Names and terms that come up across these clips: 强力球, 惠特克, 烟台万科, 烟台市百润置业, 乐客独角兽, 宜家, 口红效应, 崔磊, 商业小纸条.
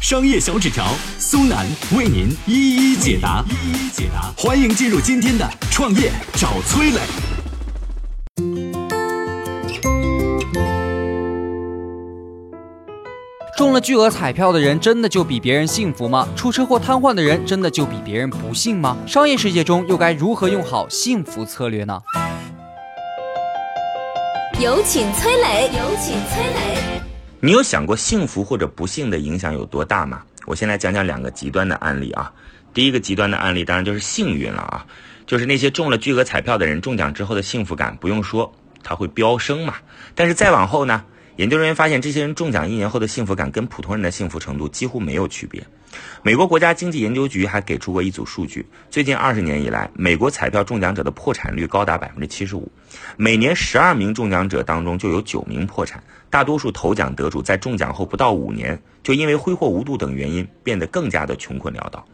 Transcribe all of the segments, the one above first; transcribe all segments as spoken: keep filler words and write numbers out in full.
商业小纸条苏南为您一一解答，一一解答。欢迎进入今天的创业找崔磊。中了巨额彩票的人真的就比别人幸福吗？出车祸瘫痪的人真的就比别人不幸吗？商业世界中又该如何用好幸福策略呢？有请崔磊，有请崔磊。你有想过幸福或者不幸的影响有多大吗？我先来讲讲两个极端的案例啊。第一个极端的案例当然就是幸运了啊，就是那些中了巨额彩票的人中奖之后的幸福感不用说，它会飙升嘛。但是再往后呢，研究人员发现这些人中奖一年后的幸福感跟普通人的幸福程度几乎没有区别。美国国家经济研究局还给出过一组数据，最近二十年以来，美国彩票中奖者的破产率高达 百分之七十五， 每年十二名中奖者当中就有九名破产，大多数头奖得主在中奖后不到五年就因为挥霍无度等原因变得更加的穷困潦倒。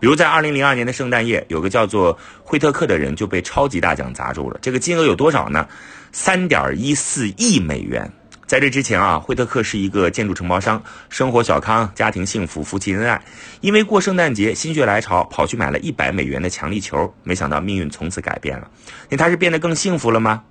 比如在二零零二年的圣诞夜，有个叫做惠特克的人就被超级大奖砸中了，这个金额有多少呢？ 三点一四亿美元。在这之前啊，惠特克是一个建筑承包商，生活小康，家庭幸福，夫妻恩爱。因为过圣诞节心血来潮，跑去买了一百美元的强力球，没想到命运从此改变了。那他是变得更幸福了吗？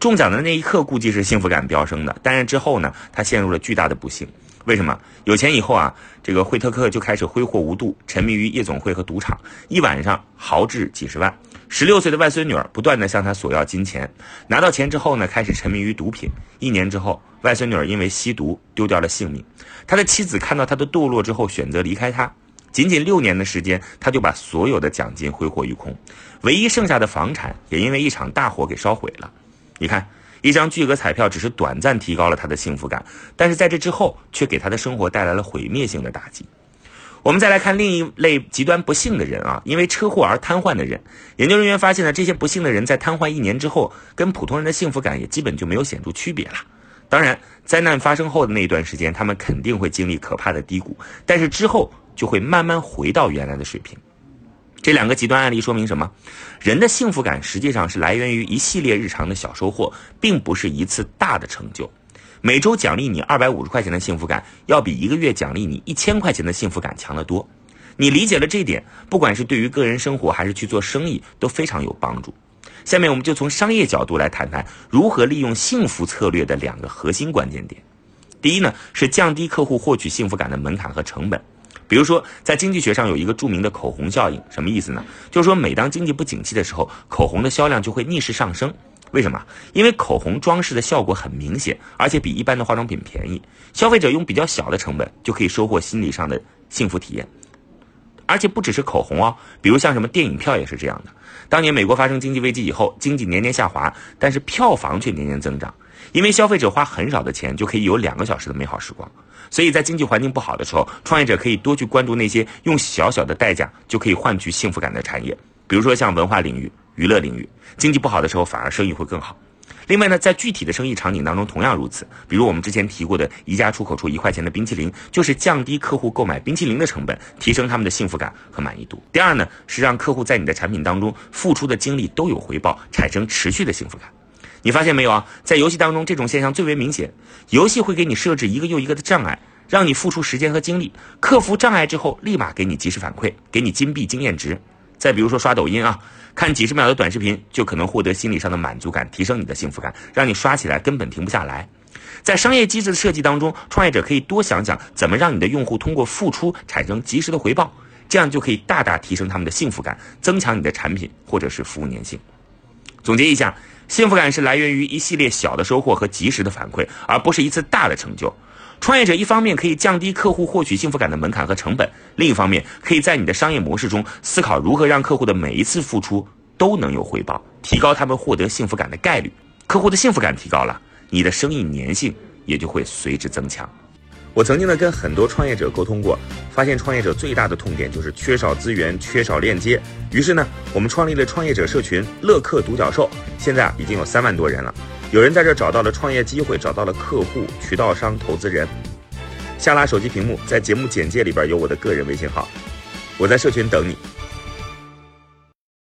中奖的那一刻估计是幸福感飙升的，但是之后呢，他陷入了巨大的不幸。为什么？有钱以后啊，这个惠特克就开始挥霍无度，沉迷于夜总会和赌场，一晚上豪掷几十万。十六岁的外孙女儿不断地向他索要金钱，拿到钱之后呢，开始沉迷于毒品。一年之后，外孙女儿因为吸毒丢掉了性命。他的妻子看到他的堕落之后，选择离开他。仅仅六年的时间，他就把所有的奖金挥霍一空，唯一剩下的房产也因为一场大火给烧毁了。你看，一张巨额彩票只是短暂提高了他的幸福感，但是在这之后，却给他的生活带来了毁灭性的打击。我们再来看另一类极端不幸的人啊，因为车祸而瘫痪的人。研究人员发现呢，这些不幸的人在瘫痪一年之后，跟普通人的幸福感也基本就没有显著区别了。当然，灾难发生后的那一段时间，他们肯定会经历可怕的低谷，但是之后就会慢慢回到原来的水平。这两个极端案例说明什么？人的幸福感实际上是来源于一系列日常的小收获，并不是一次大的成就。每周奖励你二百五十块钱的幸福感，要比一个月奖励你一千块钱的幸福感强得多。你理解了这一点，不管是对于个人生活还是去做生意，都非常有帮助。下面我们就从商业角度来谈谈如何利用幸福策略的两个核心关键点。第一呢，是降低客户获取幸福感的门槛和成本。比如说，在经济学上有一个著名的口红效应，什么意思呢？就是说，每当经济不景气的时候，口红的销量就会逆势上升。为什么？因为口红装饰的效果很明显，而且比一般的化妆品便宜，消费者用比较小的成本就可以收获心理上的幸福体验。而且不只是口红哦，比如像什么电影票也是这样的。当年美国发生经济危机以后，经济年年下滑，但是票房却年年增长，因为消费者花很少的钱就可以有两个小时的美好时光。所以在经济环境不好的时候，创业者可以多去关注那些用小小的代价就可以换取幸福感的产业，比如说像文化领域、娱乐领域，经济不好的时候反而生意会更好。另外呢，在具体的生意场景当中同样如此，比如我们之前提过的宜家出口出一块钱的冰淇淋，就是降低客户购买冰淇淋的成本，提升他们的幸福感和满意度。第二呢，是让客户在你的产品当中付出的精力都有回报，产生持续的幸福感。你发现没有啊？在游戏当中这种现象最为明显，游戏会给你设置一个又一个的障碍，让你付出时间和精力，克服障碍之后立马给你及时反馈，给你金币经验值。再比如说刷抖音啊，看几十秒的短视频就可能获得心理上的满足感，提升你的幸福感，让你刷起来根本停不下来。在商业机制的设计当中，创业者可以多想想怎么让你的用户通过付出产生及时的回报，这样就可以大大提升他们的幸福感，增强你的产品或者是服务粘性。总结一下，幸福感是来源于一系列小的收获和及时的反馈，而不是一次大的成就。创业者一方面可以降低客户获取幸福感的门槛和成本，另一方面可以在你的商业模式中思考如何让客户的每一次付出都能有回报，提高他们获得幸福感的概率。客户的幸福感提高了，你的生意粘性也就会随之增强。我曾经呢跟很多创业者沟通过，发现创业者最大的痛点就是缺少资源、缺少链接。于是呢，我们创立了创业者社群“乐客独角兽”，现在啊已经有三万多人了。有人在这找到了创业机会，找到了客户、渠道商、投资人。下拉手机屏幕，在节目简介里边有我的个人微信号，我在社群等你。